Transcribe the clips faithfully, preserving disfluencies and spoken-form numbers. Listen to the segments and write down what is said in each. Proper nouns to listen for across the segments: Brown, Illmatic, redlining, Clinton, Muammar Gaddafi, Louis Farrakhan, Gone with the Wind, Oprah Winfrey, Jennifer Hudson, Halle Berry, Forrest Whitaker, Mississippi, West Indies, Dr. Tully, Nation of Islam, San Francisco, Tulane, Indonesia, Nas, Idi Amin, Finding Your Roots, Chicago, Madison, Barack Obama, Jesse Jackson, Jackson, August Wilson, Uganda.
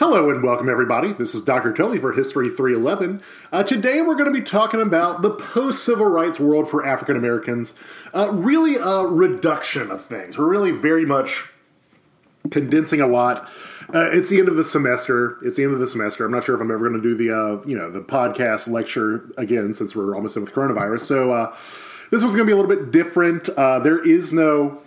Hello and welcome, everybody. This is Doctor Tully for History three eleven. Uh, today we're going to be talking about the post-civil rights world for African Americans. Uh, really a reduction of things. We're really very much condensing a lot. Uh, it's the end of the semester. It's the end of the semester. I'm not sure if I'm ever going to do the uh, you know the podcast lecture again since we're almost done with coronavirus. So uh, this one's going to be a little bit different. Uh, there is no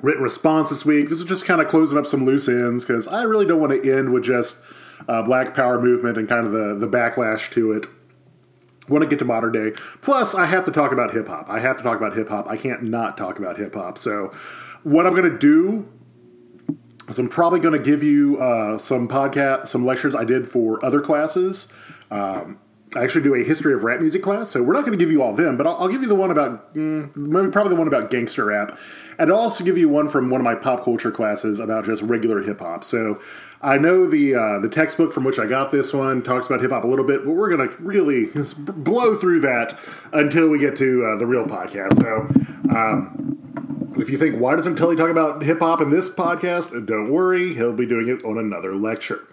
written response this week. This is just kind of closing up some loose ends because I really don't want to end with just uh, Black Power movement and kind of the, the backlash to it. I want to get to modern day. Plus, I have to talk about hip hop. I have to talk about hip hop. I can't not talk about hip hop. So what I'm going to do is I'm probably going to give you uh, some podcast, some lectures I did for other classes. Um, I actually do a history of rap music class, so we're not going to give you all them, but I'll, I'll give you the one about, mm, maybe probably the one about gangster rap, and I'll also give you one from one of my pop culture classes about just regular hip-hop. So I know the uh, the textbook from which I got this one talks about hip-hop a little bit, but we're going to really just blow through that until we get to uh, the real podcast. So um, if you think, why doesn't Tully talk about hip-hop in this podcast? Don't worry, he'll be doing it on another lecture.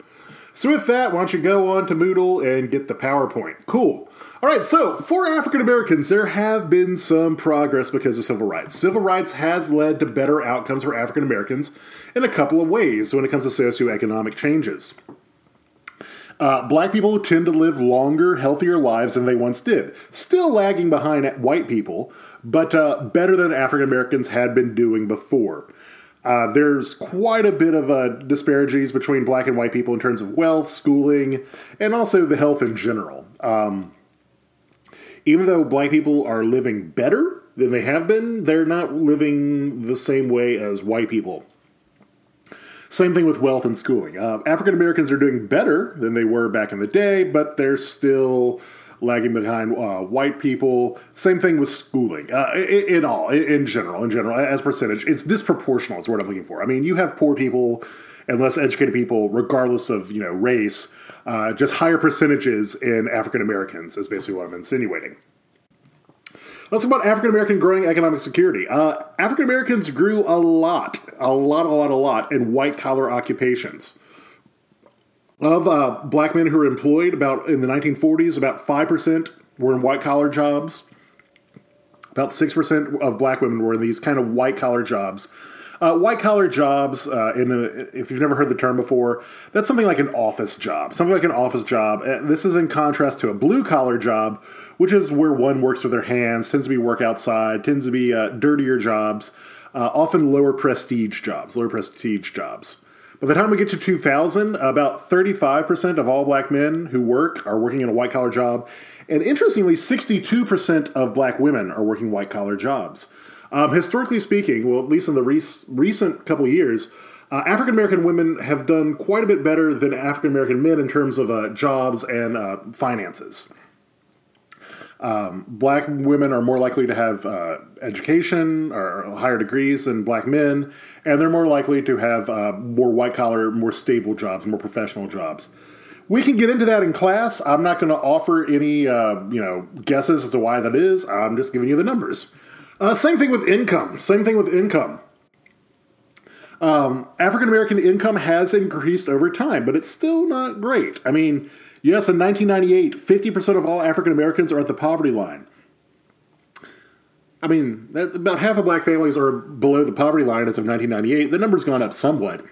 So with that, why don't you go on to Moodle and get the PowerPoint. Cool. All right, so for African Americans, there have been some progress because of civil rights. Civil rights has led to better outcomes for African Americans in a couple of ways when it comes to socioeconomic changes. Uh, black people tend to live longer, healthier lives than they once did, still lagging behind white people, but uh, better than African Americans had been doing before. Uh, there's quite a bit of uh, disparities between black and white people in terms of wealth, schooling, and also the health in general. Um, even though black people are living better than they have been, they're not living the same way as white people. Same thing with wealth and schooling. Uh, African Americans are doing better than they were back in the day, but they're still lagging behind uh, white people. Same thing with schooling. Uh, in, in all, in general, in general, as percentage, it's disproportional is what I'm looking for. I mean, you have poor people and less educated people, regardless of, you know, race, uh, just higher percentages in African Americans is basically what I'm insinuating. Let's talk about African American growing economic security. Uh, African Americans grew a lot, a lot, a lot, a lot in white collar occupations. Of uh, black men who were employed about in the nineteen forties, about five percent were in white-collar jobs. About six percent of black women were in these kind of white-collar jobs. Uh, white-collar jobs, uh, in a, if you've never heard the term before, that's something like an office job. Something like an office job. This is in contrast to a blue-collar job, which is where one works with their hands, tends to be work outside, tends to be uh, dirtier jobs, uh, often lower prestige jobs, lower prestige jobs. By the time we get to two thousand, about thirty-five percent of all black men who work are working in a white-collar job. And interestingly, sixty-two percent of black women are working white-collar jobs. Um, historically speaking, well, at least in the re- recent couple years, uh, African-American women have done quite a bit better than African-American men in terms of uh, jobs and uh, finances. Um, black women are more likely to have uh, education or higher degrees than black men, and they're more likely to have uh, more white-collar, more stable jobs, more professional jobs. We can get into that in class. I'm not going to offer any uh, you know guesses as to why that is. I'm just giving you the numbers. Uh, same thing with income. Same thing with income. Um, African-American income has increased over time, but it's still not great. I mean, yes, in nineteen ninety-eight, fifty percent of all African Americans are at the poverty line. I mean, that, about half of black families are below the poverty line as of nineteen ninety-eight. The number's gone up somewhat.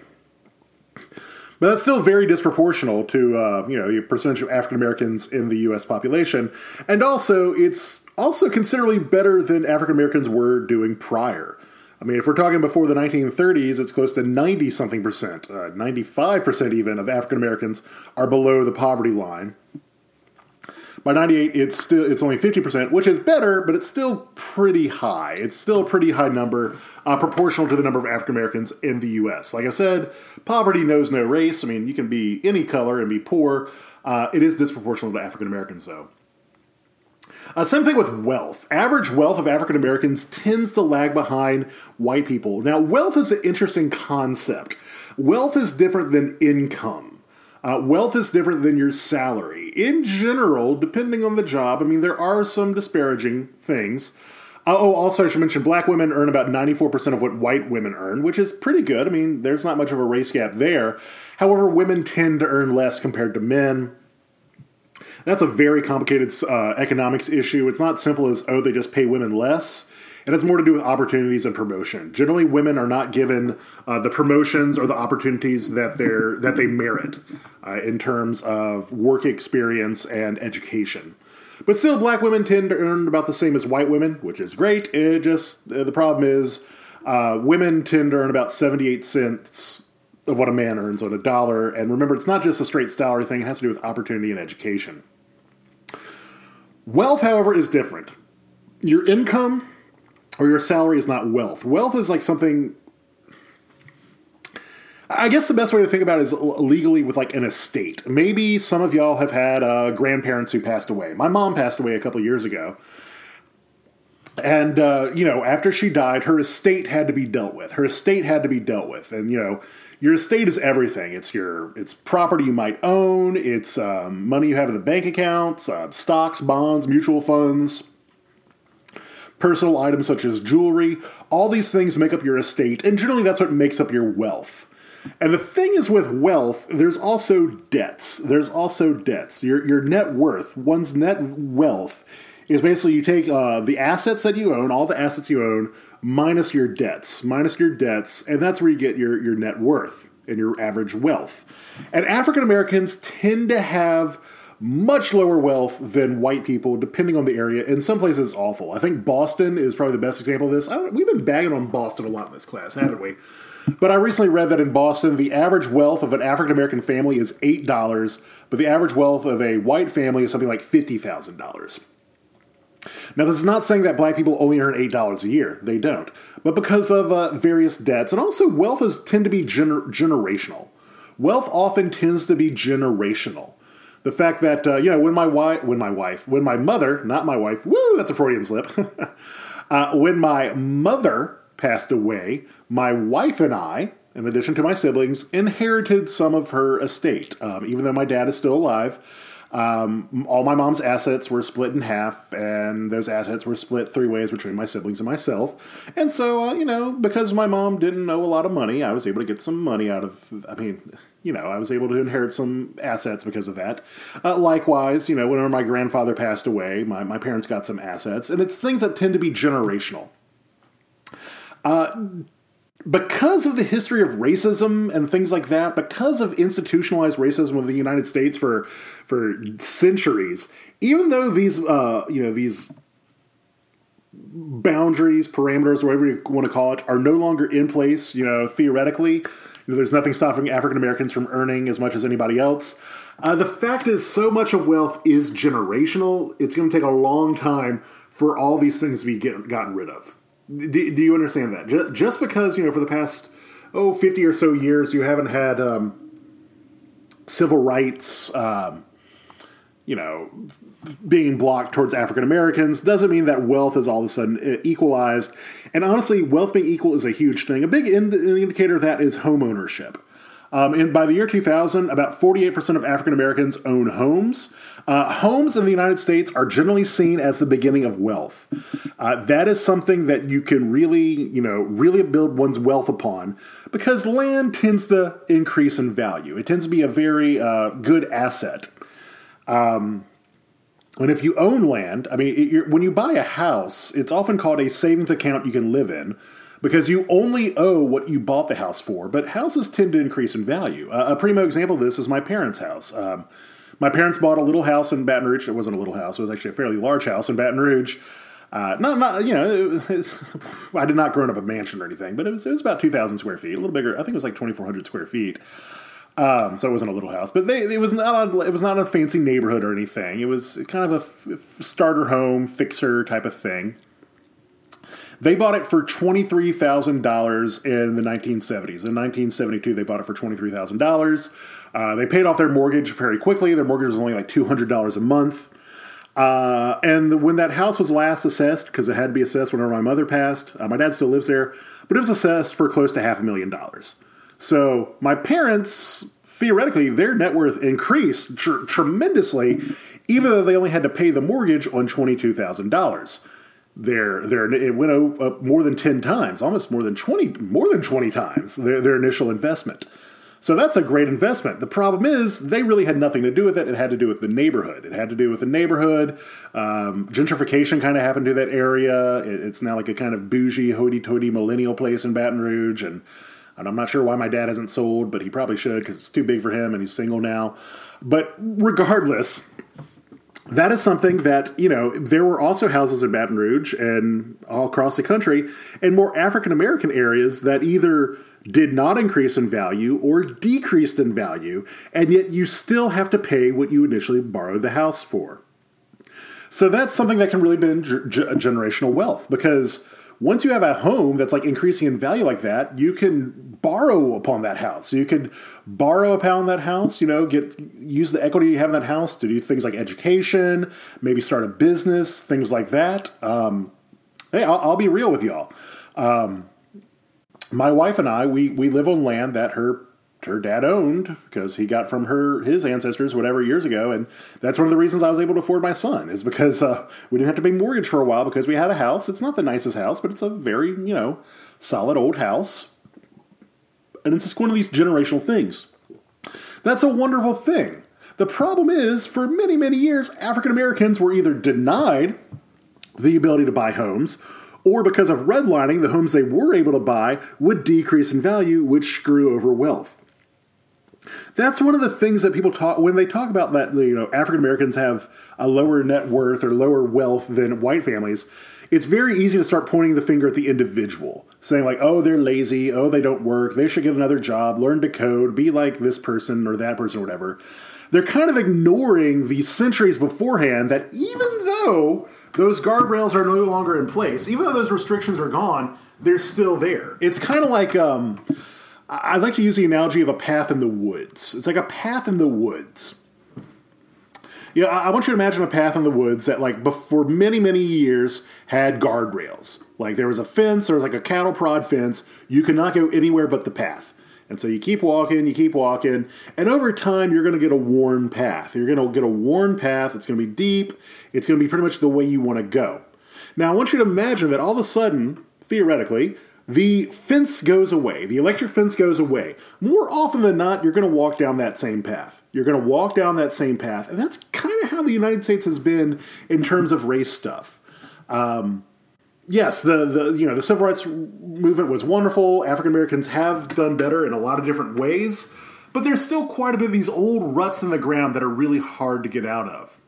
But that's still very disproportional to, uh, you know, the percentage of African Americans in the U S population. And also, it's also considerably better than African Americans were doing prior. I mean, if we're talking before the nineteen thirties, it's close to ninety-something percent, uh, ninety-five percent even, of African Americans are below the poverty line. By ninety-eight, it's still it's only fifty percent, which is better, but it's still pretty high. It's still a pretty high number, uh, proportional to the number of African Americans in the U S. Like I said, poverty knows no race. I mean, you can be any color and be poor. Uh, it is disproportional to African Americans, though. Uh, same thing with wealth. Average wealth of African Americans tends to lag behind white people. Now, wealth is an interesting concept. Wealth is different than income. Uh, wealth is different than your salary. In general, depending on the job, I mean, there are some disparaging things. Oh, also, I should mention black women earn about ninety-four percent of what white women earn, which is pretty good. I mean, there's not much of a race gap there. However, women tend to earn less compared to men. That's a very complicated uh, economics issue. It's not simple as, oh, they just pay women less. It has more to do with opportunities and promotion. Generally, women are not given uh, the promotions or the opportunities that they're that they merit uh, in terms of work experience and education. But still, black women tend to earn about the same as white women, which is great. It just, the problem is uh, women tend to earn about seventy-eight cents of what a man earns on a dollar. And remember, it's not just a straight salary thing. It has to do with opportunity and education. Wealth, however, is different. Your income or your salary is not wealth. Wealth is like something, I guess the best way to think about it is legally with like an estate. Maybe some of y'all have had uh, grandparents who passed away. My mom passed away a couple years ago. And, uh, you know, after she died, her estate had to be dealt with. Her estate had to be dealt with. And, you know, your estate is everything. It's your it's property you might own. It's um, money you have in the bank accounts, uh, stocks, bonds, mutual funds, personal items such as jewelry. All these things make up your estate. And generally, that's what makes up your wealth. And the thing is with wealth, there's also debts. There's also debts. Your your net worth, one's net wealth, is basically you take uh, the assets that you own, all the assets you own, minus your debts, minus your debts, and that's where you get your, your net worth and your average wealth. And African Americans tend to have much lower wealth than white people, depending on the area. In some places, it's awful. I think Boston is probably the best example of this. I don't, we've been bagging on Boston a lot in this class, haven't we? But I recently read that in Boston, the average wealth of an African-American family is eight dollars, but the average wealth of a white family is something like fifty thousand dollars. Now, this is not saying that black people only earn eight dollars a year. They don't. But because of uh, various debts, and also wealth is tend to be gener- generational. Wealth often tends to be generational. The fact that, uh, you know, when my, wi- when my wife, when my mother, not my wife, woo, that's a Freudian slip, uh, when my mother passed away, my wife and I, in addition to my siblings, inherited some of her estate. Um, even though my dad is still alive, um, all my mom's assets were split in half, and those assets were split three ways between my siblings and myself. And so, uh, you know, because my mom didn't owe a lot of money, I was able to get some money out of, I mean, you know, I was able to inherit some assets because of that. Uh, likewise, you know, whenever my grandfather passed away, my, my parents got some assets, and it's things that tend to be generational. Uh, because of the history of racism and things like that, because of institutionalized racism of the United States for for centuries, even though these uh, you know these boundaries, parameters, whatever you want to call it, are no longer in place, you know, theoretically, you know, there's nothing stopping African Americans from earning as much as anybody else. Uh, the fact is, so much of wealth is generational. It's going to take a long time for all these things to be get, gotten rid of. Do, do you understand that? Just because, you know, for the past, oh, fifty or so years, you haven't had um, civil rights, um, you know, being blocked towards African Americans doesn't mean that wealth is all of a sudden equalized. And honestly, wealth being equal is a huge thing. A big ind- indicator of that is home ownership. Um, and by the year two thousand, about forty-eight percent of African Americans own homes. Uh, homes in the United States are generally seen as the beginning of wealth. Uh, that is something that you can really, you know, really build one's wealth upon because land tends to increase in value. It tends to be a very uh, good asset. Um, and if you own land, I mean, it, you're, when you buy a house, it's often called a savings account you can live in, because you only owe what you bought the house for, but houses tend to increase in value. Uh, a primo example of this is my parents' house. Um, my parents bought a little house in Baton Rouge. It wasn't a little house. It was actually a fairly large house in Baton Rouge. Uh, not, not, you know, it, it's, I did not grow up a mansion or anything, but it was, it was about two thousand square feet, a little bigger. I think it was like twenty-four hundred square feet. Um, so it wasn't a little house, but they, it was not a, it was not a fancy neighborhood or anything. It was kind of a f- starter home, fixer type of thing. They bought it for twenty-three thousand dollars in the nineteen seventies. In nineteen seventy-two, they bought it for twenty-three thousand dollars. Uh, they paid off their mortgage very quickly. Their mortgage was only like two hundred dollars a month. Uh, and the, when that house was last assessed, because it had to be assessed whenever my mother passed, uh, my dad still lives there, but it was assessed for close to half a million dollars. So my parents, theoretically, their net worth increased tr- tremendously, even though they only had to pay the mortgage on twenty-two thousand dollars. their their it went up more than ten times, almost more than twenty, more than twenty times their their initial investment. So that's a great investment. The problem is they really had nothing to do with it. It had to do with the neighborhood. It had to do with the neighborhood. Um, gentrification kind of happened to that area. It, it's now like a kind of bougie, hoity-toity millennial place in Baton Rouge. And, and I'm not sure why my dad hasn't sold, but he probably should because it's too big for him and he's single now. But regardless, that is something that, you know, there were also houses in Baton Rouge and all across the country and more African-American areas that either did not increase in value or decreased in value, and yet you still have to pay what you initially borrowed the house for. So that's something that can really bend g- generational wealth, because once you have a home that's like increasing in value like that, you can borrow upon that house. You could borrow upon that house, you know, get use the equity you have in that house to do things like education, maybe start a business, things like that. Um, hey, I'll, I'll be real with y'all. Um, My wife and I, we we live on land that her her dad owned because he got from her his ancestors whatever years ago, and that's one of the reasons I was able to afford my son is because uh, we didn't have to pay mortgage for a while because we had a house. It's not the nicest house, but it's a very, you know, solid old house, and it's just one of these generational things. That's a wonderful thing. The problem is, for many, many years, African Americans were either denied the ability to buy homes, or because of redlining, the homes they were able to buy would decrease in value, which screw over wealth. That's one of the things that people talk when they talk about that, you know, African Americans have a lower net worth or lower wealth than white families. It's very easy to start pointing the finger at the individual, saying like, oh, they're lazy, oh, they don't work, they should get another job, learn to code, be like this person or that person or whatever. They're kind of ignoring the centuries beforehand that even though those guardrails are no longer in place, even though those restrictions are gone, they're still there. It's kind of like, um, I like to use the analogy of a path in the woods. It's like a path in the woods. You know, I want you to imagine a path in the woods that, like, for many, many years had guardrails. Like, there was a fence, there was like a cattle prod fence. You could not go anywhere but the path. And so you keep walking, you keep walking, and over time you're going to get a worn path. You're going to get a worn path. It's going to be deep. It's going to be pretty much the way you want to go. Now, I want you to imagine that all of a sudden, theoretically, the fence goes away. The electric fence goes away. More often than not, you're going to walk down that same path. You're going to walk down that same path. And that's kind of how the United States has been in terms of race stuff. Um... Yes, the, the you know the civil rights movement was wonderful. African Americans have done better in a lot of different ways, but there's still quite a bit of these old ruts in the ground that are really hard to get out of.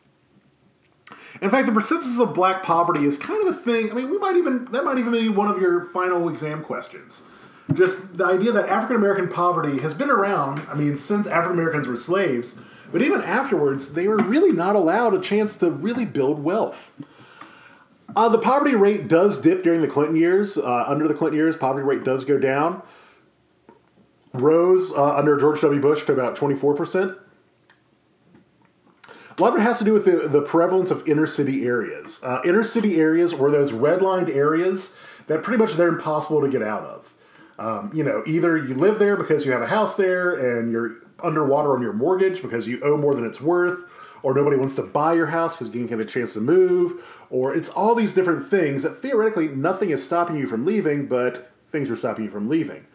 In fact, the persistence of black poverty is kind of a thing. I mean, we might even that might even be one of your final exam questions. Just the idea that African American poverty has been around. I mean, since African Americans were slaves, but even afterwards, they were really not allowed a chance to really build wealth. Uh, the poverty rate does dip during the Clinton years. Uh, under the Clinton years, poverty rate does go down. Rose uh, under George W. Bush to about twenty-four percent. A lot of it has to do with the, the prevalence of inner city areas. Uh, inner city areas were those redlined areas that pretty much they're impossible to get out of. Um, you know, either you live there because you have a house there and you're underwater on your mortgage because you owe more than it's worth, or nobody wants to buy your house because you didn't get a chance to move, or it's all these different things that theoretically nothing is stopping you from leaving, but things are stopping you from leaving.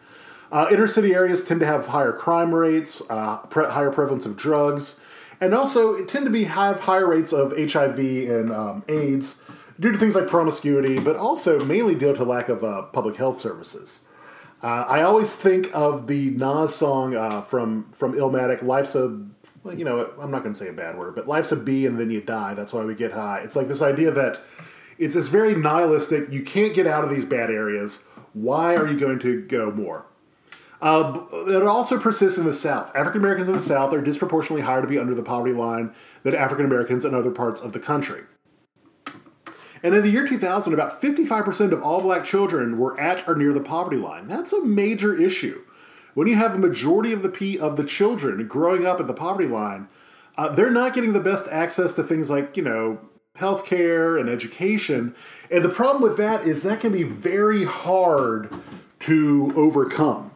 Uh, inner city areas tend to have higher crime rates, uh, pre- higher prevalence of drugs, and also it tend to be have higher rates of H I V and um, AIDS due to things like promiscuity, but also mainly due to lack of uh, public health services. Uh, I always think of the Nas song uh, from from Illmatic, "Life's a." Well, you know, I'm not going to say a bad word, but life's a bee and then you die. That's why we get high. It's like this idea that it's this very nihilistic, you can't get out of these bad areas. Why are you going to go more? Uh, it also persists in the South. African Americans in the South are disproportionately higher to be under the poverty line than African Americans in other parts of the country. And in the year two thousand, about fifty-five percent of all black children were at or near the poverty line. That's a major issue. When you have a majority of the p of the children growing up at the poverty line, uh, they're not getting the best access to things like, you know, healthcare and education. And the problem with that is that can be very hard to overcome.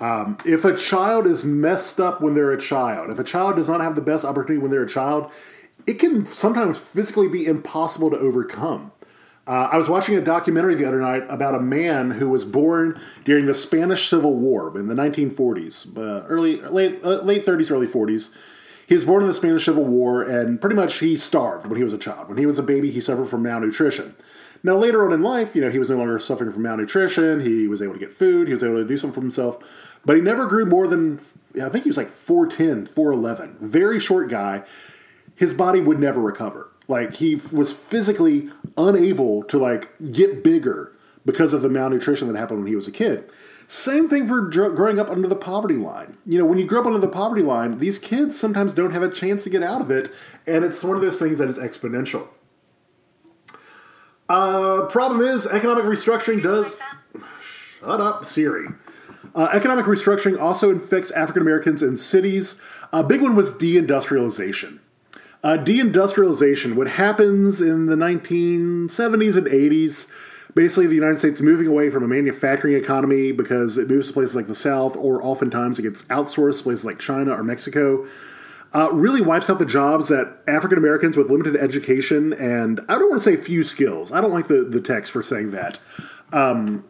Um, if a child is messed up when they're a child, if a child does not have the best opportunity when they're a child, it can sometimes physically be impossible to overcome. Uh, I was watching a documentary the other night about a man who was born during the Spanish Civil War in the nineteen forties, uh, early late uh, late thirties, early forties. He was born in the Spanish Civil War, and pretty much he starved when he was a child. When he was a baby, he suffered from malnutrition. Now, later on in life, you know, he was no longer suffering from malnutrition. He was able to get food. He was able to do something for himself. But he never grew more than, I think he was like four ten, four eleven. Very short guy. His body would never recover. Like, he was physically unable to, like, get bigger because of the malnutrition that happened when he was a kid. Same thing for dr- growing up under the poverty line. You know, when you grow up under the poverty line, these kids sometimes don't have a chance to get out of it. And it's one of those things that is exponential. Uh, problem is, economic restructuring does... Shut up, Siri. Uh, economic restructuring also infects African Americans in cities. A big one was deindustrialization. Uh, deindustrialization, what happens in the nineteen seventies and eighties, basically the United States moving away from a manufacturing economy because it moves to places like the South, or oftentimes it gets outsourced to places like China or Mexico, uh, really wipes out the jobs that African Americans with limited education and, I don't want to say few skills, I don't like the, the text for saying that, um,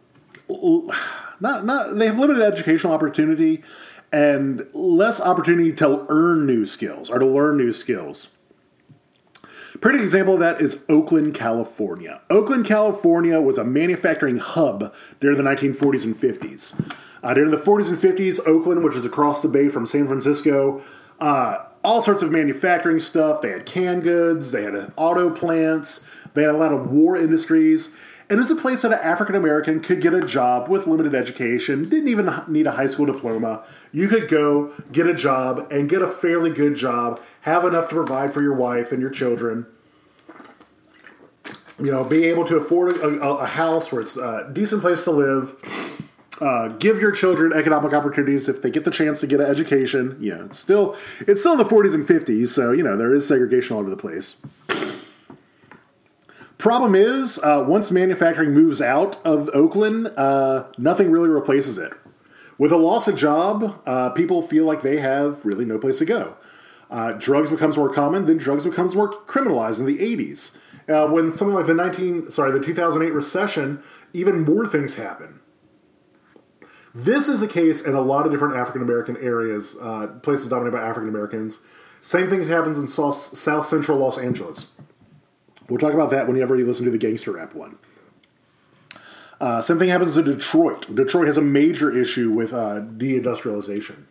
not not they have limited educational opportunity and less opportunity to earn new skills or to learn new skills. Pretty example of that is Oakland, California. Oakland, California was a manufacturing hub during the nineteen forties and fifties. Uh, during the forties and fifties, Oakland, which is across the bay from San Francisco, uh, all sorts of manufacturing stuff. They had canned goods. They had auto plants. They had a lot of war industries. And it was a place that an African American could get a job with limited education, didn't even need a high school diploma. You could go get a job and get a fairly good job, have enough to provide for your wife and your children. You know, be able to afford a, a, a house where it's a decent place to live. Uh, give your children economic opportunities if they get the chance to get an education. You know, it's still it's still the forties and fifties, so you know there is segregation all over the place. Problem is, uh, once manufacturing moves out of Oakland, uh, nothing really replaces it. With a loss of job, uh, people feel like they have really no place to go. Uh, drugs becomes more common, then drugs becomes more criminalized in the eighties. Uh, when something like the nineteen, sorry, the two thousand eight recession, even more things happen. This is the case in a lot of different African American areas, uh, places dominated by African Americans. Same things happens in South, South Central Los Angeles. We'll talk about that whenever you listen to the gangster rap one. Uh, same thing happens in Detroit. Detroit has a major issue with uh, deindustrialization.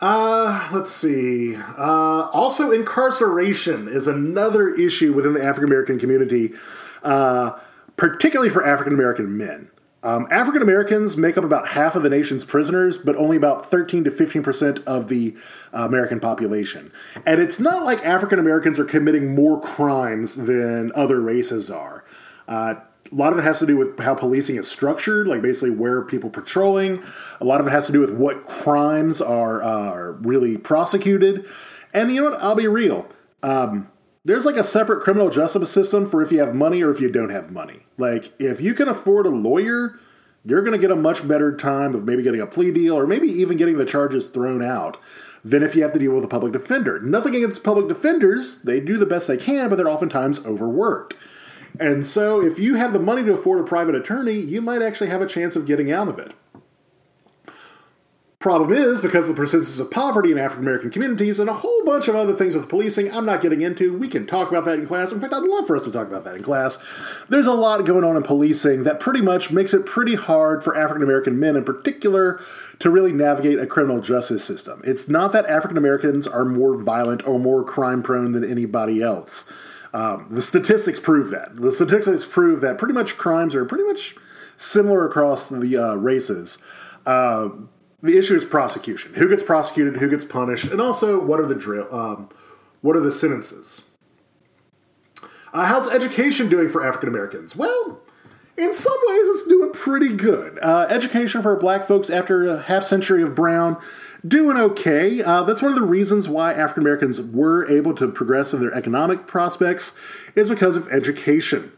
Uh, let's see. Uh, also, incarceration is another issue within the African American community, uh, particularly for African American men. Um, African Americans make up about half of the nation's prisoners, but only about thirteen to fifteen percent of the uh, American population. And it's not like African Americans are committing more crimes than other races are. Uh, a lot of it has to do with how policing is structured, like basically where people patrolling. A lot of it has to do with what crimes are, uh, are really prosecuted. And you know what? I'll be real. Um... There's like a separate criminal justice system for if you have money or if you don't have money. Like, if you can afford a lawyer, you're going to get a much better time of maybe getting a plea deal or maybe even getting the charges thrown out than if you have to deal with a public defender. Nothing against public defenders. They do the best they can, but they're oftentimes overworked. And so if you have the money to afford a private attorney, you might actually have a chance of getting out of it. Problem is, because of the persistence of poverty in African American communities and a whole bunch of other things with policing I'm not getting into, we can talk about that in class. In fact, I'd love for us to talk about that in class. There's a lot going on in policing that pretty much makes it pretty hard for African American men in particular to really navigate a criminal justice system. It's not that African Americans are more violent or more crime prone than anybody else. Um, the statistics prove that. The statistics prove that pretty much crimes are pretty much similar across the uh, races. Uh, The issue is prosecution. Who gets prosecuted? Who gets punished? And also, what are the drill? Um, what are the sentences? Uh, how's education doing for African Americans? Well, in some ways, it's doing pretty good. Uh, education for black folks after a half century of Brown, doing okay. Uh, that's one of the reasons why African Americans were able to progress in their economic prospects is because of education.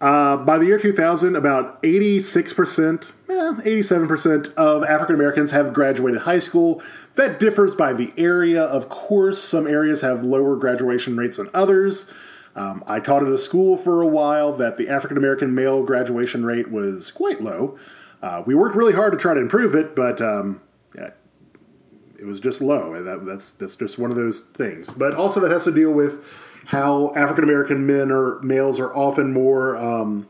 Uh, by the year two thousand, about eighty-six percent, eh, eighty-seven percent of African Americans have graduated high school. That differs by the area, of course. Some areas have lower graduation rates than others. Um, I taught at a school for a while that the African-American male graduation rate was quite low. Uh, we worked really hard to try to improve it, but um, yeah, it was just low. That, that's, that's just one of those things. But also that has to deal with how African-American men or males are often more um,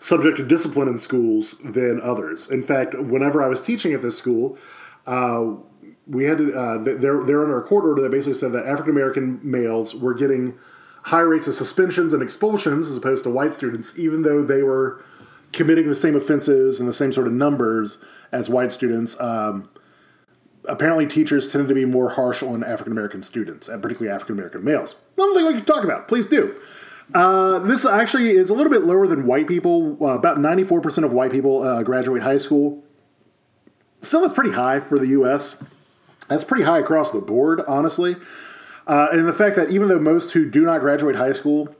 subject to discipline in schools than others. In fact, whenever I was teaching at this school, uh, we had to, uh, they're, they're under a court order that basically said that African-American males were getting high rates of suspensions and expulsions as opposed to white students, even though they were committing the same offenses and the same sort of numbers as white students. Um, apparently teachers tended to be more harsh on African-American students, and particularly African-American males. Another thing we can talk about, please do. Uh, this actually is a little bit lower than white people. Uh, about ninety-four percent of white people uh, graduate high school. Still, that's pretty high for the U S. That's pretty high across the board, honestly. Uh, and the fact that even though most who do not graduate high school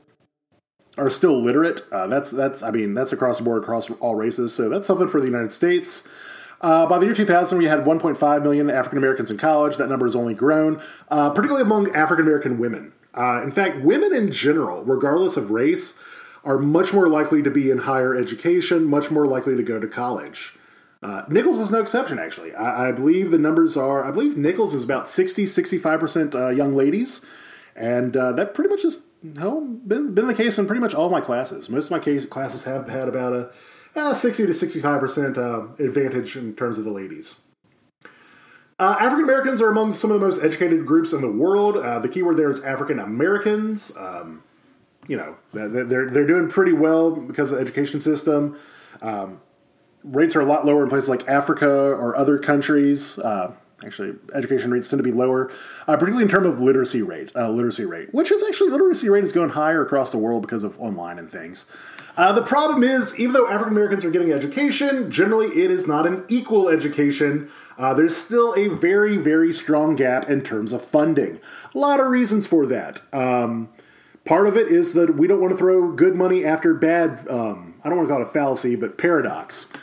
are still literate, uh, that's, that's I mean, that's across the board, across all races. So that's something for the United States. Uh, by the year two thousand, we had one point five million African-Americans in college. That number has only grown, uh, particularly among African-American women. Uh, in fact, women in general, regardless of race, are much more likely to be in higher education, much more likely to go to college. Uh, Nichols is no exception, actually. I, I believe the numbers are, I believe Nichols is about sixty, sixty-five percent uh, young ladies. And uh, that pretty much has been, been the case in pretty much all my classes. Most of my case, classes have had about a uh, sixty to sixty-five percent uh, advantage in terms of the ladies. Uh, African-Americans are among some of the most educated groups in the world. Uh, the key word there is African-Americans. Um, you know, they're, they're doing pretty well because of the education system. Um Rates are a lot lower in places like Africa or other countries. Uh, actually, education rates tend to be lower, uh, particularly in terms of literacy rate, uh, literacy rate, which is actually literacy rate is going higher across the world because of online and things. Uh, the problem is, even though African Americans are getting education, generally it is not an equal education. Uh, there's still a very, very strong gap in terms of funding. A lot of reasons for that. Um, part of it is that we don't want to throw good money after bad, um, I don't want to call it a fallacy, but paradox.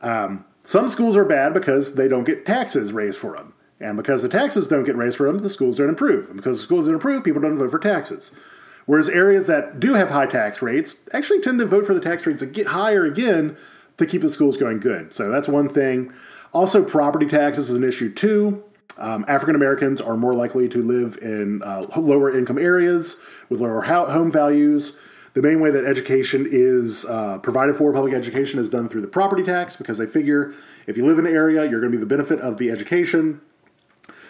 Um, some schools are bad because they don't get taxes raised for them. And because the taxes don't get raised for them, the schools don't improve. And because the schools don't improve, people don't vote for taxes. Whereas areas that do have high tax rates actually tend to vote for the tax rates to get higher again to keep the schools going good. So that's one thing. Also, property taxes is an issue too. Um, African Americans are more likely to live in uh, lower income areas with lower home values. The main way that education is uh, provided for, public education, is done through the property tax because they figure if you live in an area, you're going to be the benefit of the education.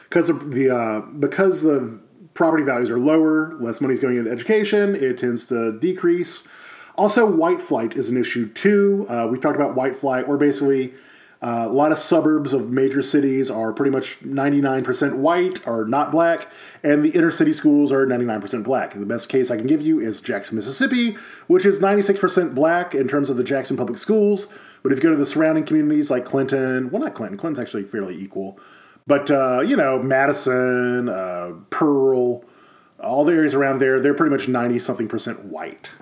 Because of the uh, because the property values are lower, less money is going into education, it tends to decrease. Also, white flight is an issue too. Uh, we talked about white flight, or basically uh, a lot of suburbs of major cities are pretty much ninety-nine percent white or not black. And the inner city schools are ninety-nine percent black. The best case I can give you is Jackson, Mississippi, which is ninety-six percent black in terms of the Jackson Public Schools. But if you go to the surrounding communities like Clinton, well, not Clinton. Clinton's actually fairly equal. But, uh, you know, Madison, uh, Pearl, all the areas around there, they're pretty much ninety-something percent white.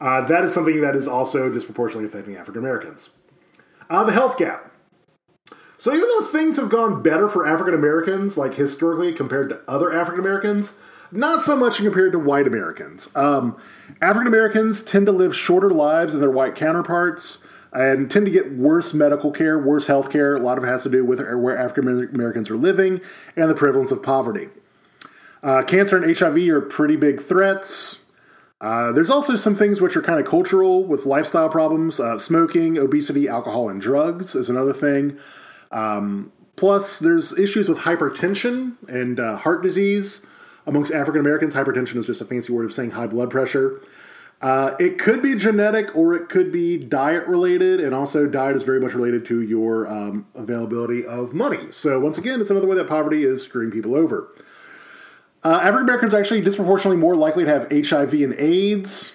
Uh, that is something that is also disproportionately affecting African Americans. Uh, the health gap. So even though things have gone better for African Americans, like historically compared to other African Americans, not so much compared to white Americans. Um, African Americans tend to live shorter lives than their white counterparts and tend to get worse medical care, worse health care. A lot of it has to do with where African Americans are living and the prevalence of poverty. Uh, cancer and H I V are pretty big threats. Uh, there's also some things which are kind of cultural with lifestyle problems. Uh, smoking, obesity, alcohol, and drugs is another thing. Um, plus, there's issues with hypertension and uh, heart disease amongst African Americans. Hypertension is just a fancy word of saying high blood pressure. Uh, it could be genetic or it could be diet related. And also diet is very much related to your um, availability of money. So once again, it's another way that poverty is screwing people over. Uh, African Americans are actually disproportionately more likely to have H I V and AIDS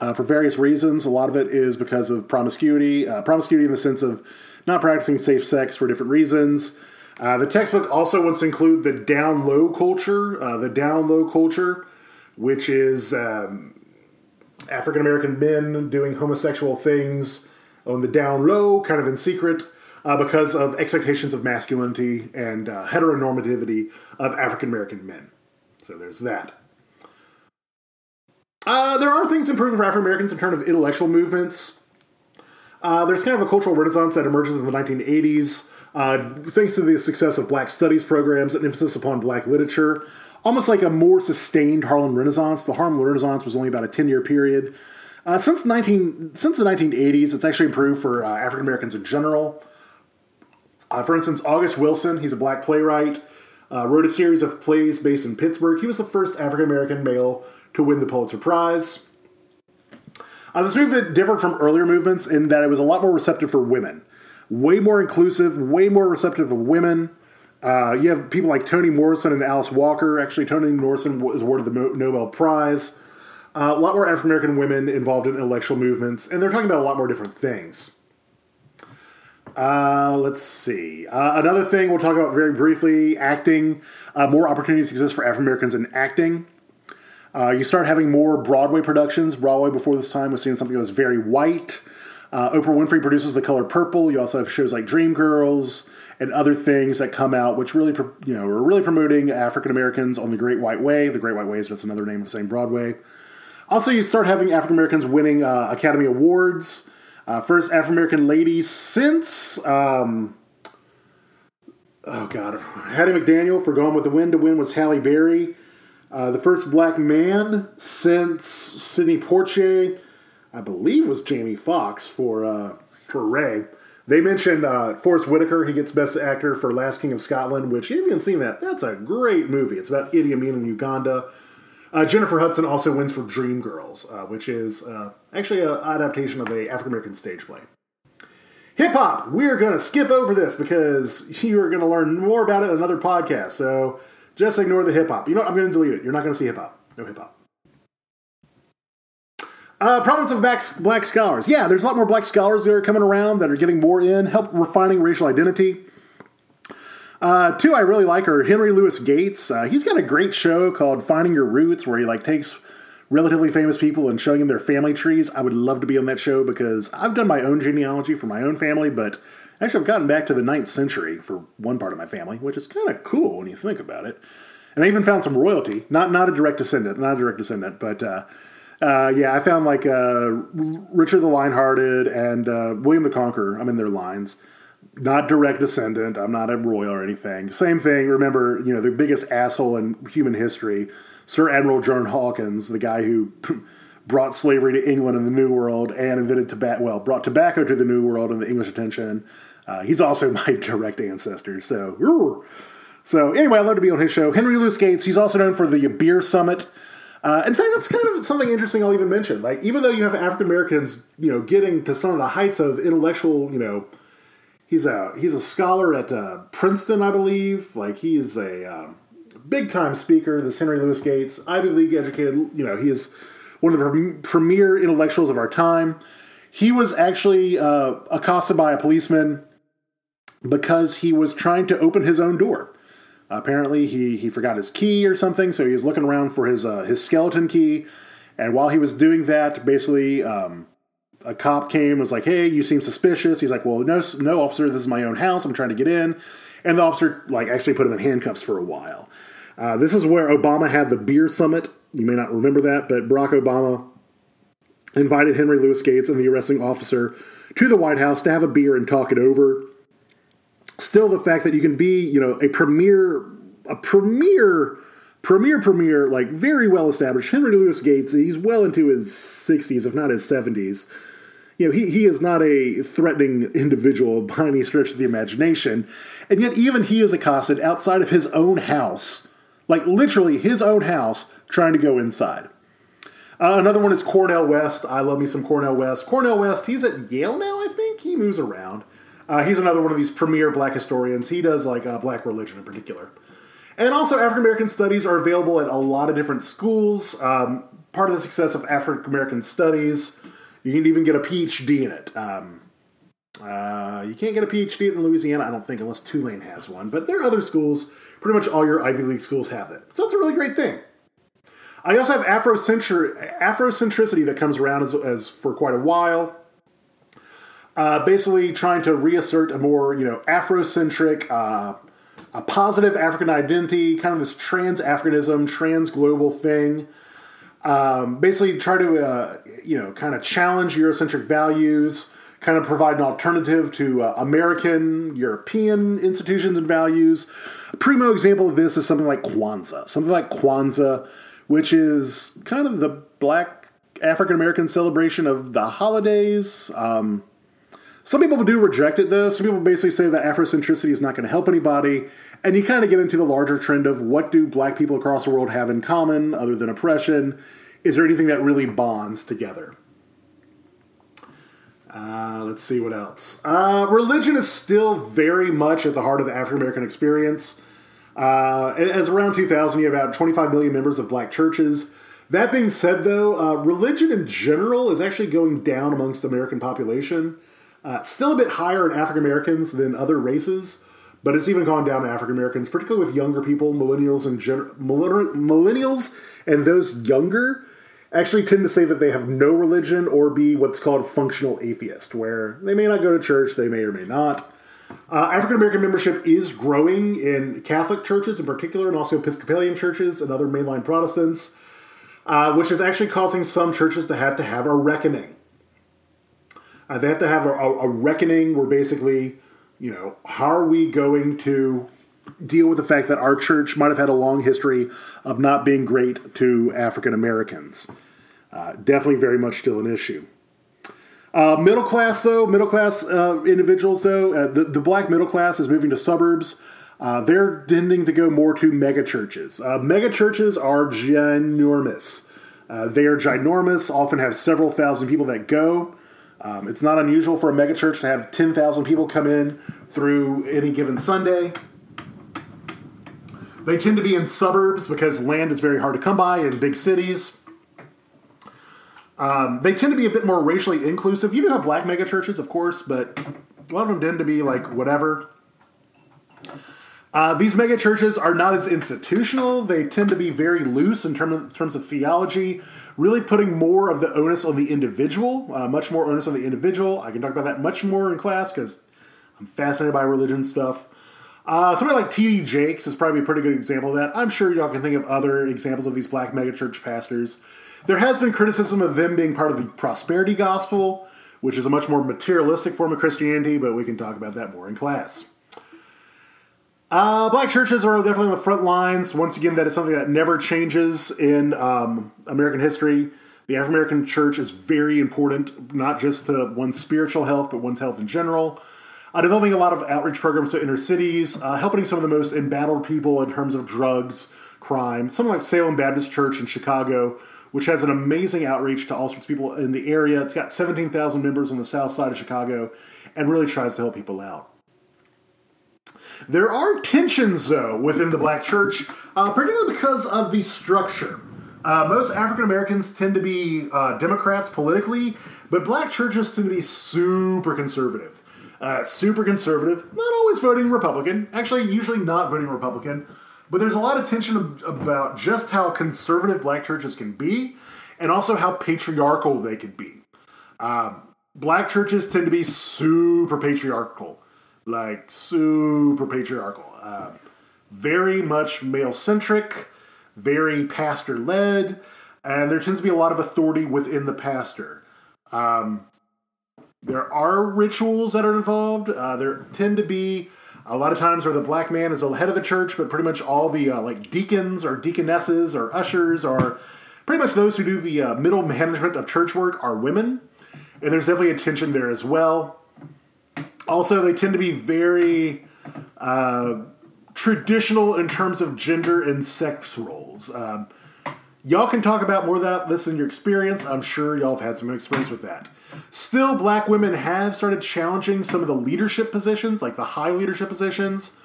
uh, for various reasons. A lot of it is because of promiscuity, uh, promiscuity in the sense of not practicing safe sex for different reasons. Uh, the textbook also wants to include the down-low culture, uh, the down-low culture, which is um, African-American men doing homosexual things on the down-low, kind of in secret, uh, because of expectations of masculinity and uh, heteronormativity of African-American men. So there's that. Uh, there are things improving for Afro-Americans in terms of intellectual movements. Uh, there's kind of a cultural renaissance that emerges in the nineteen eighties, uh, thanks to the success of black studies programs and emphasis upon black literature. Almost like a more sustained Harlem Renaissance. The Harlem Renaissance was only about a ten-year period. Uh, since, 19, since the nineteen eighties, it's actually improved for uh, African-Americans in general. Uh, for instance, August Wilson, he's a black playwright, uh, wrote a series of plays based in Pittsburgh. He was the first African-American male to win the Pulitzer Prize. Uh, this movement differed from earlier movements in that it was a lot more receptive for women. Way more inclusive, way more receptive of women. Uh, you have people like Toni Morrison and Alice Walker. Actually, Toni Morrison was awarded the Mo- Nobel Prize. Uh, a lot more African-American women involved in intellectual movements, and they're talking about a lot more different things. Uh, let's see. Uh, another thing we'll talk about very briefly, acting. Uh, more opportunities exist for African-Americans in acting. Uh, you start having more Broadway productions. Broadway before this time was seeing something that was very white. Uh, Oprah Winfrey produces The Color Purple. You also have shows like Dreamgirls and other things that come out, which really, you know, are really promoting African-Americans on The Great White Way. The Great White Way is just another name of saying Broadway. Also, you start having African-Americans winning uh, Academy Awards. Uh, first African-American lady since, um, oh God, Hattie McDaniel for Gone with the Wind to win was Halle Berry. Uh, the first black man since Sidney Poitier, I believe, was Jamie Foxx for, uh, for Ray. They mentioned uh, Forrest Whitaker. He gets Best Actor for Last King of Scotland, which, if you haven't seen that, that's a great movie. It's about Idi Amin in Uganda. Uh, Jennifer Hudson also wins for Dreamgirls, uh, which is uh, actually an adaptation of an African-American stage play. Hip-hop! We're going to skip over this because you are going to learn more about it in another podcast, so just ignore the hip-hop. You know what? I'm going to delete it. You're not going to see hip-hop. No hip-hop. Uh, prominence of black, black scholars. Yeah, there's a lot more black scholars that are coming around that are getting more in, help refining racial identity. Uh, two I really like are Henry Louis Gates. Uh, he's got a great show called Finding Your Roots where he like takes relatively famous people and showing them their family trees. I would love to be on that show because I've done my own genealogy for my own family, but actually I've gotten back to the ninth century for one part of my family, which is kind of cool when you think about it. And I even found some royalty, not not a direct descendant, not a direct descendant, but uh, uh, yeah, I found like uh, Richard the Lionhearted and uh, William the Conqueror. I'm in their lines. Not direct descendant. I'm not a royal or anything. Same thing. Remember, you know, the biggest asshole in human history, Sir Admiral John Hawkins, the guy who brought slavery to England in the New World and invented tobacco, well, brought tobacco to the New World and the English attention. Uh, he's also my direct ancestor. So, so anyway, I'd love to be on his show. Henry Louis Gates. He's also known for the Beer Summit. Uh, in fact, that's kind of something interesting. I'll even mention. Like, even though you have African Americans, you know, getting to some of the heights of intellectual, you know. He's a he's a scholar at uh, Princeton, I believe. Like he's a um, big time speaker. This Henry Louis Gates, Ivy League educated. You know, he is one of the premier intellectuals of our time. He was actually uh, accosted by a policeman because he was trying to open his own door. Uh, apparently, he he forgot his key or something, so he was looking around for his uh, his skeleton key. And while he was doing that, basically. Um, A cop came, was like, hey, you seem suspicious. He's like, well, no, no, officer, this is my own house. I'm trying to get in. And the officer, like, actually put him in handcuffs for a while. Uh, this is where Obama had the beer summit. You may not remember that, but Barack Obama invited Henry Louis Gates and the arresting officer to the White House to have a beer and talk it over. Still the fact that you can be, you know, a premier, a premier, premier, premier, like, very well-established. Henry Louis Gates, he's well into his sixties, if not his seventies. You know, he, he is not a threatening individual by any stretch of the imagination. And yet even he is accosted outside of his own house, like literally his own house, trying to go inside. Uh, another one is Cornel West. I love me some Cornel West. Cornel West, he's at Yale now, I think. He moves around. Uh, he's another one of these premier black historians. He does like uh, black religion in particular. And also African-American studies are available at a lot of different schools. Um, part of the success of African-American studies... You can even get a P H D in it. Um, uh, you can't get a P H D in Louisiana, I don't think, unless Tulane has one. But there are other schools. Pretty much all your Ivy League schools have that. So that's a really great thing. I also have Afrocentri- Afrocentricity that comes around as, as for quite a while. Uh, basically trying to reassert a more, you know, Afrocentric, uh, a positive African identity, kind of this trans-Africanism, trans-global thing. Um, basically try to, uh, you know, kind of challenge Eurocentric values, kind of provide an alternative to uh, American, European institutions and values. A primo example of this is something like Kwanzaa. Something like Kwanzaa, which is kind of the black African-American celebration of the holidays. Um, some people do reject it, though. Some people basically say that Afrocentricity is not going to help anybody. And you kind of get into the larger trend of what do black people across the world have in common other than oppression? Is there anything that really bonds together? Uh, let's see what else. Uh, religion is still very much at the heart of the African-American experience. Uh, as around two thousand, you have about twenty-five million members of black churches. That being said, though, uh, religion in general is actually going down amongst the American population. Uh, still a bit higher in African-Americans than other races, but it's even gone down to African-Americans, particularly with younger people, millennials and gen- millennials and those younger actually tend to say that they have no religion or be what's called functional atheist, where they may not go to church, they may or may not. Uh, African-American membership is growing in Catholic churches in particular, and also Episcopalian churches and other mainline Protestants, uh, which is actually causing some churches to have to have a reckoning. Uh, they have to have a, a, a reckoning where basically, you know, how are we going to deal with the fact that our church might have had a long history of not being great to African Americans? Uh, definitely very much still an issue. Uh, middle class, though, middle class uh, individuals, though, uh, the, the black middle class is moving to suburbs. Uh, they're tending to go more to mega churches. Uh, mega churches are ginormous. Uh, they are ginormous, often have several thousand people that go. Um, it's not unusual for a megachurch to have ten thousand people come in through any given Sunday. They tend to be in suburbs because land is very hard to come by in big cities. Um, they tend to be a bit more racially inclusive. You do have black megachurches, of course, but a lot of them tend to be like whatever. Uh, these megachurches are not as institutional. They tend to be very loose in term of, terms of theology, really putting more of the onus on the individual, uh, much more onus on the individual. I can talk about that much more in class because I'm fascinated by religion stuff. Uh, somebody like T D Jakes is probably a pretty good example of that. I'm sure y'all can think of other examples of these black megachurch pastors. There has been criticism of them being part of the prosperity gospel, which is a much more materialistic form of Christianity, but we can talk about that more in class. Uh, black churches are definitely on the front lines. Once again, that is something that never changes in um, American history. The African American church is very important, not just to one's spiritual health, but one's health in general. Uh, developing a lot of outreach programs to inner cities, uh, helping some of the most embattled people in terms of drugs, crime. Something like Salem Baptist Church in Chicago, which has an amazing outreach to all sorts of people in the area. It's got seventeen thousand members on the south side of Chicago and really tries to help people out. There are tensions, though, within the black church, uh, particularly because of the structure. Uh, most African Americans tend to be uh, Democrats politically, but black churches tend to be super conservative. Uh, super conservative, not always voting Republican, actually usually not voting Republican, but there's a lot of tension ab- about just how conservative black churches can be and also how patriarchal they can be. Uh, black churches tend to be super patriarchal. Like, super patriarchal. Uh, very much male-centric, very pastor-led, and there tends to be a lot of authority within the pastor. Um, there are rituals that are involved. Uh, there tend to be a lot of times where the black man is the head of the church, but pretty much all the uh, like deacons or deaconesses or ushers or pretty much those who do the uh, middle management of church work are women, and there's definitely a tension there as well. Also, they tend to be very uh, traditional in terms of gender and sex roles. Um, y'all can talk about more about this in your experience. I'm sure y'all have had some experience with that. Still, black women have started challenging some of the leadership positions, like the high leadership positions.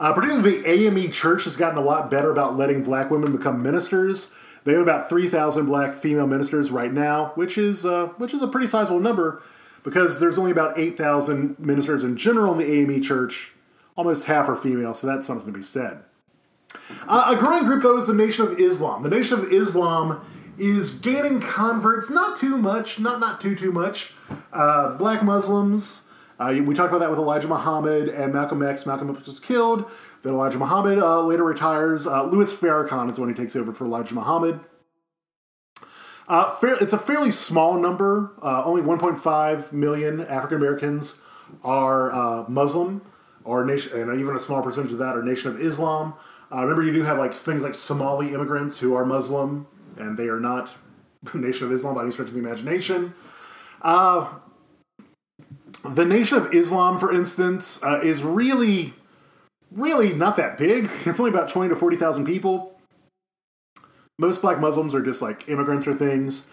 Uh, particularly the A M E Church has gotten a lot better about letting black women become ministers. They have about three thousand black female ministers right now, which is uh, which is a pretty sizable number. Because there's only about eight thousand ministers in general in the A M E Church. Almost half are female, so that's something to be said. Uh, a growing group, though, is the Nation of Islam. The Nation of Islam is gaining converts, not too much, not not too, too much. Uh, black Muslims, uh, we talked about that with Elijah Muhammad and Malcolm X. Malcolm X was killed. Then Elijah Muhammad uh, later retires. Uh, Louis Farrakhan is the one who takes over for Elijah Muhammad. Uh, fair, it's a fairly small number. Uh, only one point five million African Americans are uh, Muslim, or nation, and even a small percentage of that are Nation of Islam. Uh, remember, you do have like things like Somali immigrants who are Muslim, and they are not Nation of Islam by any stretch of the imagination. Uh, the Nation of Islam, for instance, uh, is really, really not that big. It's only about twenty to forty thousand people. Most black Muslims are just like immigrants or things.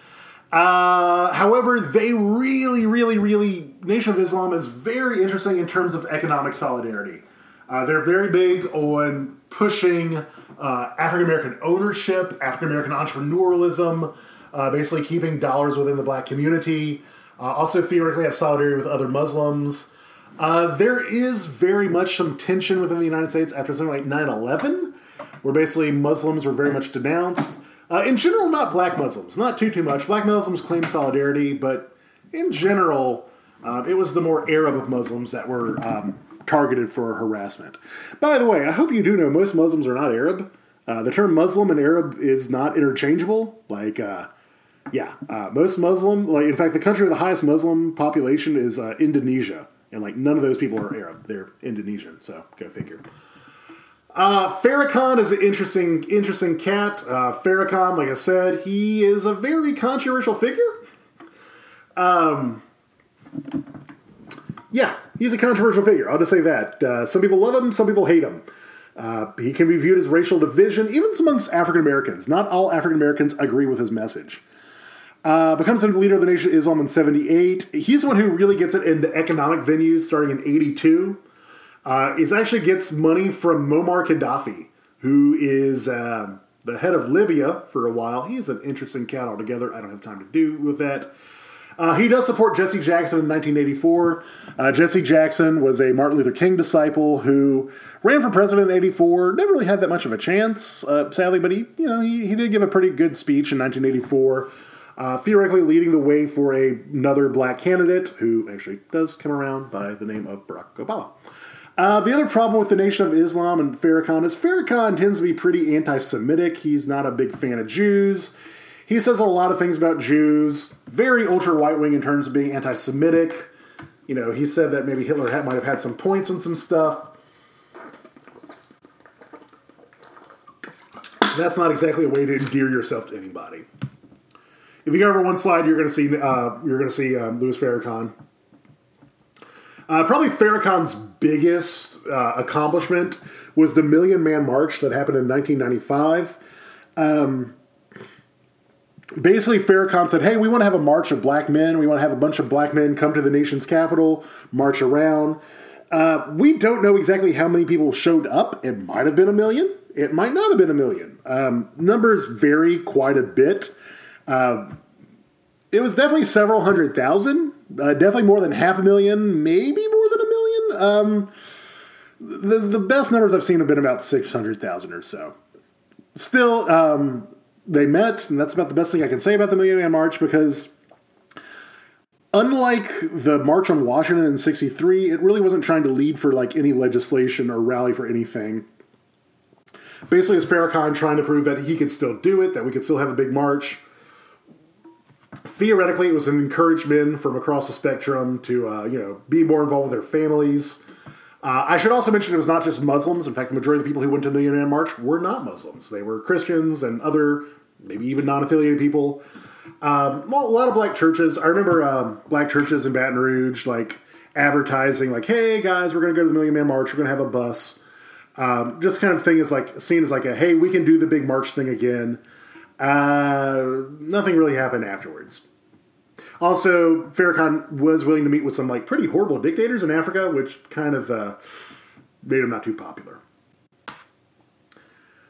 Uh, however, they really, really, really... Nation of Islam is very interesting in terms of economic solidarity. Uh, they're very big on pushing uh, African-American ownership, African-American entrepreneurialism, uh, basically keeping dollars within the black community. Uh, also theoretically have solidarity with other Muslims. Uh, there is very much some tension within the United States after something like nine eleven, where basically Muslims were very much denounced. Uh, in general, not black Muslims. Not too, too much. Black Muslims claim solidarity, but in general, uh, it was the more Arab of Muslims that were um, targeted for harassment. By the way, I hope you do know most Muslims are not Arab. Uh, the term Muslim and Arab is not interchangeable. Like, uh, yeah, uh, most Muslim, like, in fact, the country with the highest Muslim population is uh, Indonesia. And, like, none of those people are Arab. They're Indonesian, so go figure. Uh, Farrakhan is an interesting, interesting cat. Uh, Farrakhan, like I said, he is a very controversial figure. Um, yeah, he's a controversial figure. I'll just say that. Uh, some people love him, some people hate him. Uh, he can be viewed as racial division, even amongst African Americans. Not all African Americans agree with his message. Uh, becomes the leader of the Nation of Islam in seventy-eight. He's the one who really gets it into economic venues starting in eighty-two. Uh, it actually gets money from Muammar Gaddafi, who is uh, the head of Libya for a while. He is an interesting cat altogether. I don't have time to do with that. Uh, he does support Jesse Jackson in nineteen eighty-four. Uh, Jesse Jackson was a Martin Luther King disciple who ran for president in eighty-four. Never really had that much of a chance, uh, sadly, but he, you know, he, he did give a pretty good speech in nineteen eighty-four, uh, theoretically leading the way for a, another black candidate who actually does come around by the name of Barack Obama. Uh, the other problem with the Nation of Islam and Farrakhan is Farrakhan tends to be pretty anti-Semitic. He's not a big fan of Jews. He says a lot of things about Jews. Very ultra-right-wing in terms of being anti-Semitic. You know, he said that maybe Hitler had, might have had some points on some stuff. That's not exactly a way to endear yourself to anybody. If you go over one slide, you're going to see uh, you're going to see um, Louis Farrakhan. Uh, probably Farrakhan's biggest uh, accomplishment was the Million Man March that happened in nineteen ninety-five. Um, basically, Farrakhan said, hey, we want to have a march of black men. We want to have a bunch of black men come to the nation's capital, march around. Uh, we don't know exactly how many people showed up. It might have been a million. It might not have been a million. Um, numbers vary quite a bit. Uh, it was definitely several hundred thousand. Uh, definitely more than half a million, maybe more than a million. Um, the the best numbers I've seen have been about six hundred thousand or so. Still, um, they met, and that's about the best thing I can say about the Million Man March, because unlike the March on Washington in sixty-three, it really wasn't trying to lead for like any legislation or rally for anything. Basically, it was Farrakhan trying to prove that he could still do it, that we could still have a big march. Theoretically, it was an encouragement from across the spectrum to, uh, you know, be more involved with their families. Uh, I should also mention it was not just Muslims. In fact, the majority of the people who went to the Million Man March were not Muslims. They were Christians and other, maybe even non-affiliated people. Um, well, a lot of black churches. I remember um, black churches in Baton Rouge, like, advertising, like, hey, guys, we're going to go to the Million Man March. We're going to have a bus. Um, just kind of thing is, like, seen as, like, a, hey, we can do the big march thing again. Uh, nothing really happened afterwards. Also, Farrakhan was willing to meet with some, like, pretty horrible dictators in Africa, which kind of, uh, made him not too popular.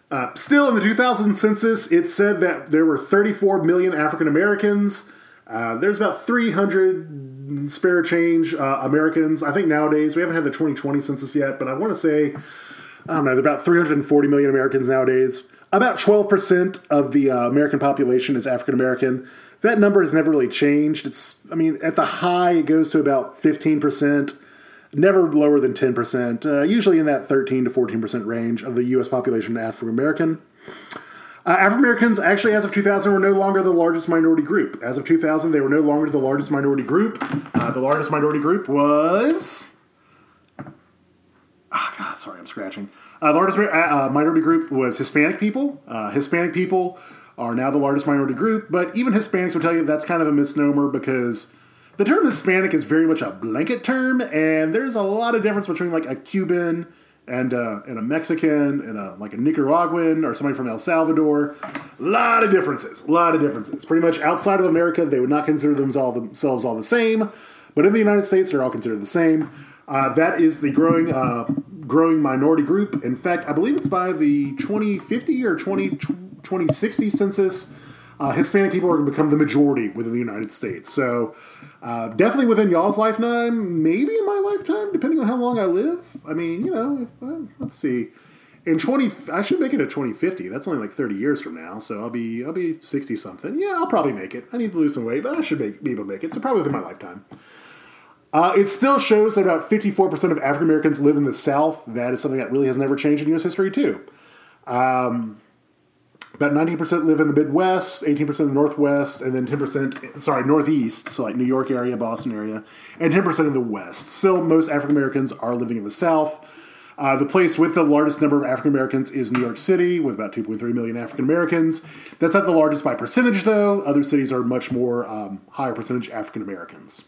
Uh, still, in the two thousand census, it said that there were thirty-four million African Americans. Uh, there's about three hundred spare change, uh, Americans. I think nowadays, we haven't had the twenty twenty census yet, but I want to say, I don't know, there are about three hundred forty million Americans nowadays. About twelve percent of the uh, American population is African-American. That number has never really changed. It's, I mean, at the high, it goes to about fifteen percent, never lower than ten percent, uh, usually in that thirteen to fourteen percent range of the U S population African-American. Uh, African-Americans, actually, as of two thousand, were no longer the largest minority group. As of two thousand, they were no longer the largest minority group. Uh, the largest minority group was... Ah, oh, God, sorry, I'm scratching. Uh, the largest uh, minority group was Hispanic people. Uh, Hispanic people are now the largest minority group, but even Hispanics will tell you that's kind of a misnomer because the term Hispanic is very much a blanket term, and there's a lot of difference between, like, a Cuban... And, uh, and a Mexican, and a, like a Nicaraguan, or somebody from El Salvador. A lot of differences. A lot of differences. Pretty much outside of America, they would not consider themselves all the same. But in the United States, they're all considered the same. Uh, that is the growing uh, growing minority group. In fact, I believe it's by the twenty fifty or twenty sixty census, uh, Hispanic people are going to become the majority within the United States. So... Uh, definitely within y'all's lifetime, maybe in my lifetime, depending on how long I live. I mean, you know, if, uh, let's see. In twenty, I should make it a twenty fifty. That's only like thirty years from now, so I'll be I'll be sixty something. Yeah, I'll probably make it. I need to lose some weight, but I should make, be able to make it. So probably within my lifetime. Uh, it still shows that about fifty-four percent of African Americans live in the South. That is something that really has never changed in U S history too. Um, About nineteen percent live in the Midwest, eighteen percent in the Northwest, and then ten percent, sorry, Northeast, so like New York area, Boston area, and ten percent in the West. Still, most African Americans are living in the South. Uh, the place with the largest number of African Americans is New York City, with about two point three million African Americans. That's not the largest by percentage, though. Other cities are much more um, higher percentage African Americans.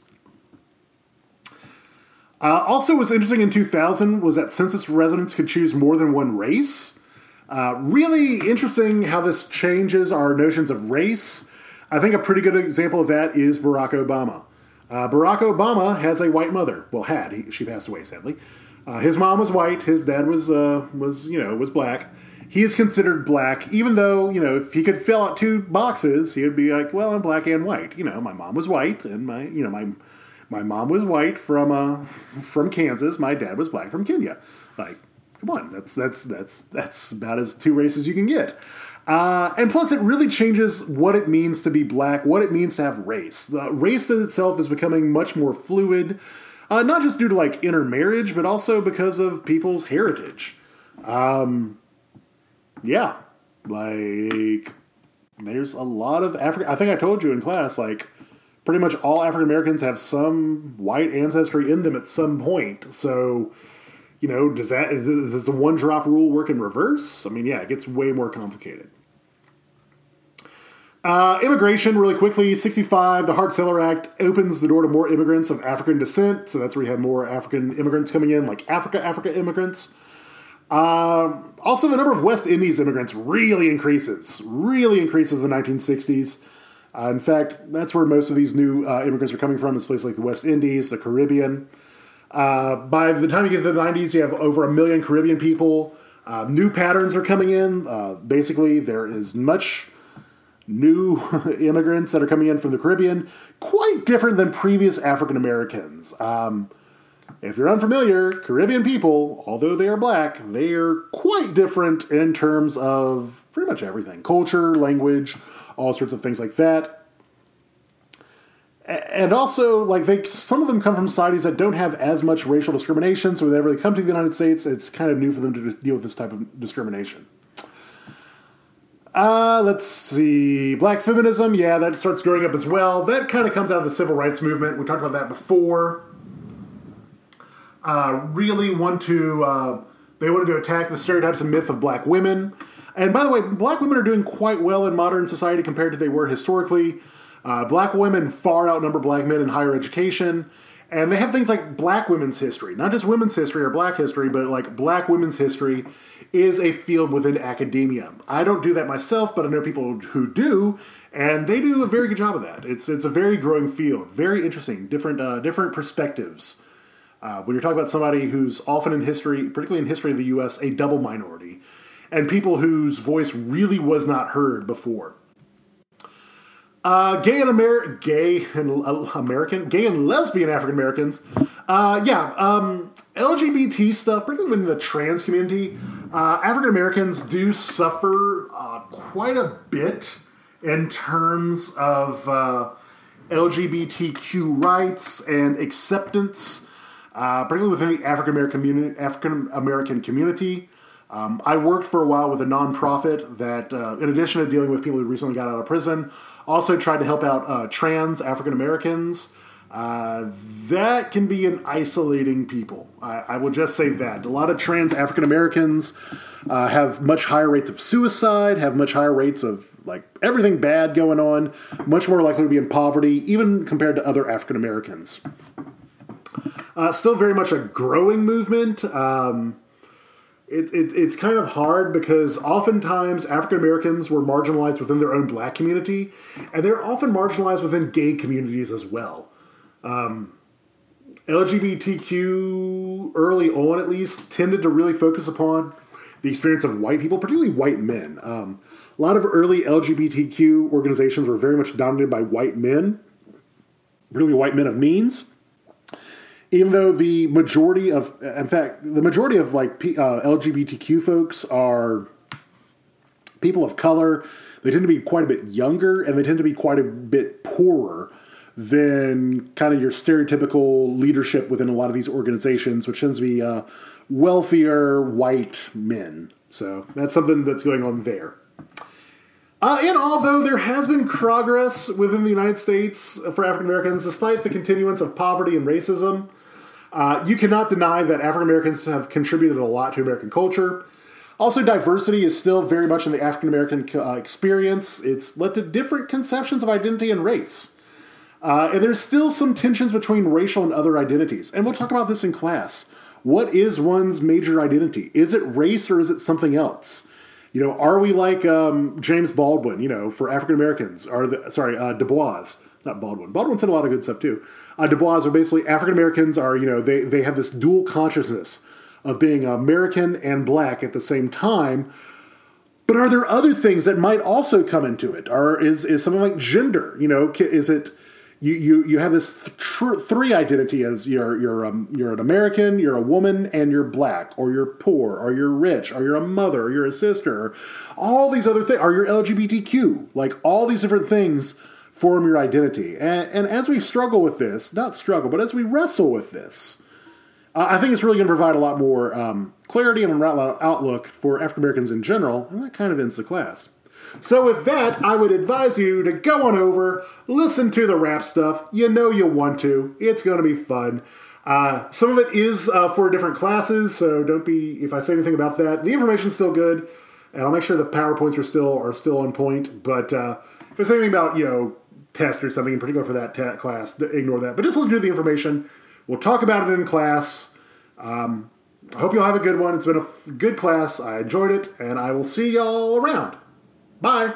Uh, also, what's interesting in two thousand was that census residents could choose more than one race. Uh, really interesting how this changes our notions of race. I think a pretty good example of that is Barack Obama. Uh, Barack Obama has a white mother. Well, had. He, she passed away, sadly. Uh, his mom was white. His dad was, uh, was you know, was black. He is considered black, even though, you know, if he could fill out two boxes, he would be like, well, I'm black and white. You know, my mom was white, and my, you know, my my mom was white from uh, from Kansas. My dad was black from Kenya. Like, come on, that's that's that's that's about as two races you can get. Uh, and plus, it really changes what it means to be black, what it means to have race. The race itself is becoming much more fluid, uh, not just due to like intermarriage, but also because of people's heritage. Um, yeah, like there's a lot of African. I think I told you in class, like pretty much all African Americans have some white ancestry in them at some point. So. You know, does that does the one drop rule work in reverse? I mean, yeah, it gets way more complicated. Uh, immigration, really quickly, sixty-five, the Hart-Celler Act opens the door to more immigrants of African descent. So that's where you have more African immigrants coming in, like Africa, Africa immigrants. Um, also, the number of West Indies immigrants really increases, really increases in the nineteen sixties. Uh, in fact, that's where most of these new uh, immigrants are coming from, is places like the West Indies, the Caribbean. Uh, by the time you get to the nineties, you have over a million Caribbean people. Uh, new patterns are coming in. Uh, basically, there is much new immigrants that are coming in from the Caribbean, quite different than previous African Americans. Um, if you're unfamiliar, Caribbean people, although they are black, they are quite different in terms of pretty much everything. Culture, language, all sorts of things like that. And also, like, they, some of them come from societies that don't have as much racial discrimination, so whenever they come to the United States, it's kind of new for them to deal with this type of discrimination. Uh, let's see. Black feminism, yeah, that starts growing up as well. That kind of comes out of the civil rights movement. We talked about that before. Uh, really want to, uh, they wanted to attack the stereotypes and myth of black women. And by the way, black women are doing quite well in modern society compared to they were historically. Uh, black women far outnumber black men in higher education, and they have things like black women's history. Not just women's history or black history, but like black women's history is a field within academia. I don't do that myself, but I know people who do, and they do a very good job of that. It's it's a very growing field, very interesting, different uh, different perspectives. Uh, when you're talking about somebody who's often in history, particularly in history of the U S, a double minority, and people whose voice really was not heard before. Uh, gay and Amer- gay and uh, American, gay and lesbian African Americans. Uh, yeah, um, L G B T stuff, particularly in the trans community, uh, African Americans do suffer uh, quite a bit in terms of uh, L G B T Q rights and acceptance, uh, particularly within the African American community. African American community. Um, I worked for a while with a nonprofit that, uh, in addition to dealing with people who recently got out of prison, also tried to help out uh, trans African-Americans. Uh, that can be an isolating people. I, I will just say that. A lot of trans African-Americans uh, have much higher rates of suicide, have much higher rates of like everything bad going on, much more likely to be in poverty, even compared to other African-Americans. Uh, still very much a growing movement. Um, it, it, it's kind of hard because oftentimes African-Americans were marginalized within their own black community, and they're often marginalized within gay communities as well. Um, L G B T Q, early on at least, tended to really focus upon the experience of white people, particularly white men. Um, a lot of early L G B T Q organizations were very much dominated by white men, really white men of means, even though the majority of, in fact, the majority of like uh, L G B T Q folks are people of color. They tend to be quite a bit younger, and they tend to be quite a bit poorer than kind of your stereotypical leadership within a lot of these organizations, which tends to be uh, wealthier white men. So that's something that's going on there. Uh, and although there has been progress within the United States for African Americans, despite the continuance of poverty and racism, uh, you cannot deny that African Americans have contributed a lot to American culture. Also, diversity is still very much in the African American uh, experience. It's led to different conceptions of identity and race. Uh, and there's still some tensions between racial and other identities. And we'll talk about this in class. What is one's major identity? Is it race or is it something else? You know, are we like um, James Baldwin, you know, for African-Americans? Are the, sorry, uh, Du Bois, not Baldwin. Baldwin said a lot of good stuff too. Uh, Du Bois are basically African-Americans are, you know, they, they have this dual consciousness of being American and black at the same time. But are there other things that might also come into it? Or is, is something like gender, you know, is it... You, you you have this th- tr- three identity as you're you're um, you're an American, you're a woman, and you're black, or you're poor, or you're rich, or you're a mother, or you're a sister, or all these other things, or you're L G B T Q. Like all these different things form your identity. And, and as we struggle with this, not struggle, but as we wrestle with this, uh, I think it's really going to provide a lot more um, clarity and an outlook for African Americans in general, and that kind of ends the class. So with that, I would advise you to go on over, listen to the rap stuff. You know you want to. It's going to be fun. Uh, some of it is uh, for different classes, so don't be, if I say anything about that, the information's still good, and I'll make sure the PowerPoints are still are still on point. But uh, if there's anything about, you know, test or something in particular for that t- class, ignore that. But just listen to the information. We'll talk about it in class. Um, I hope you'll have a good one. It's been a f- good class. I enjoyed it, and I will see y'all around. Bye.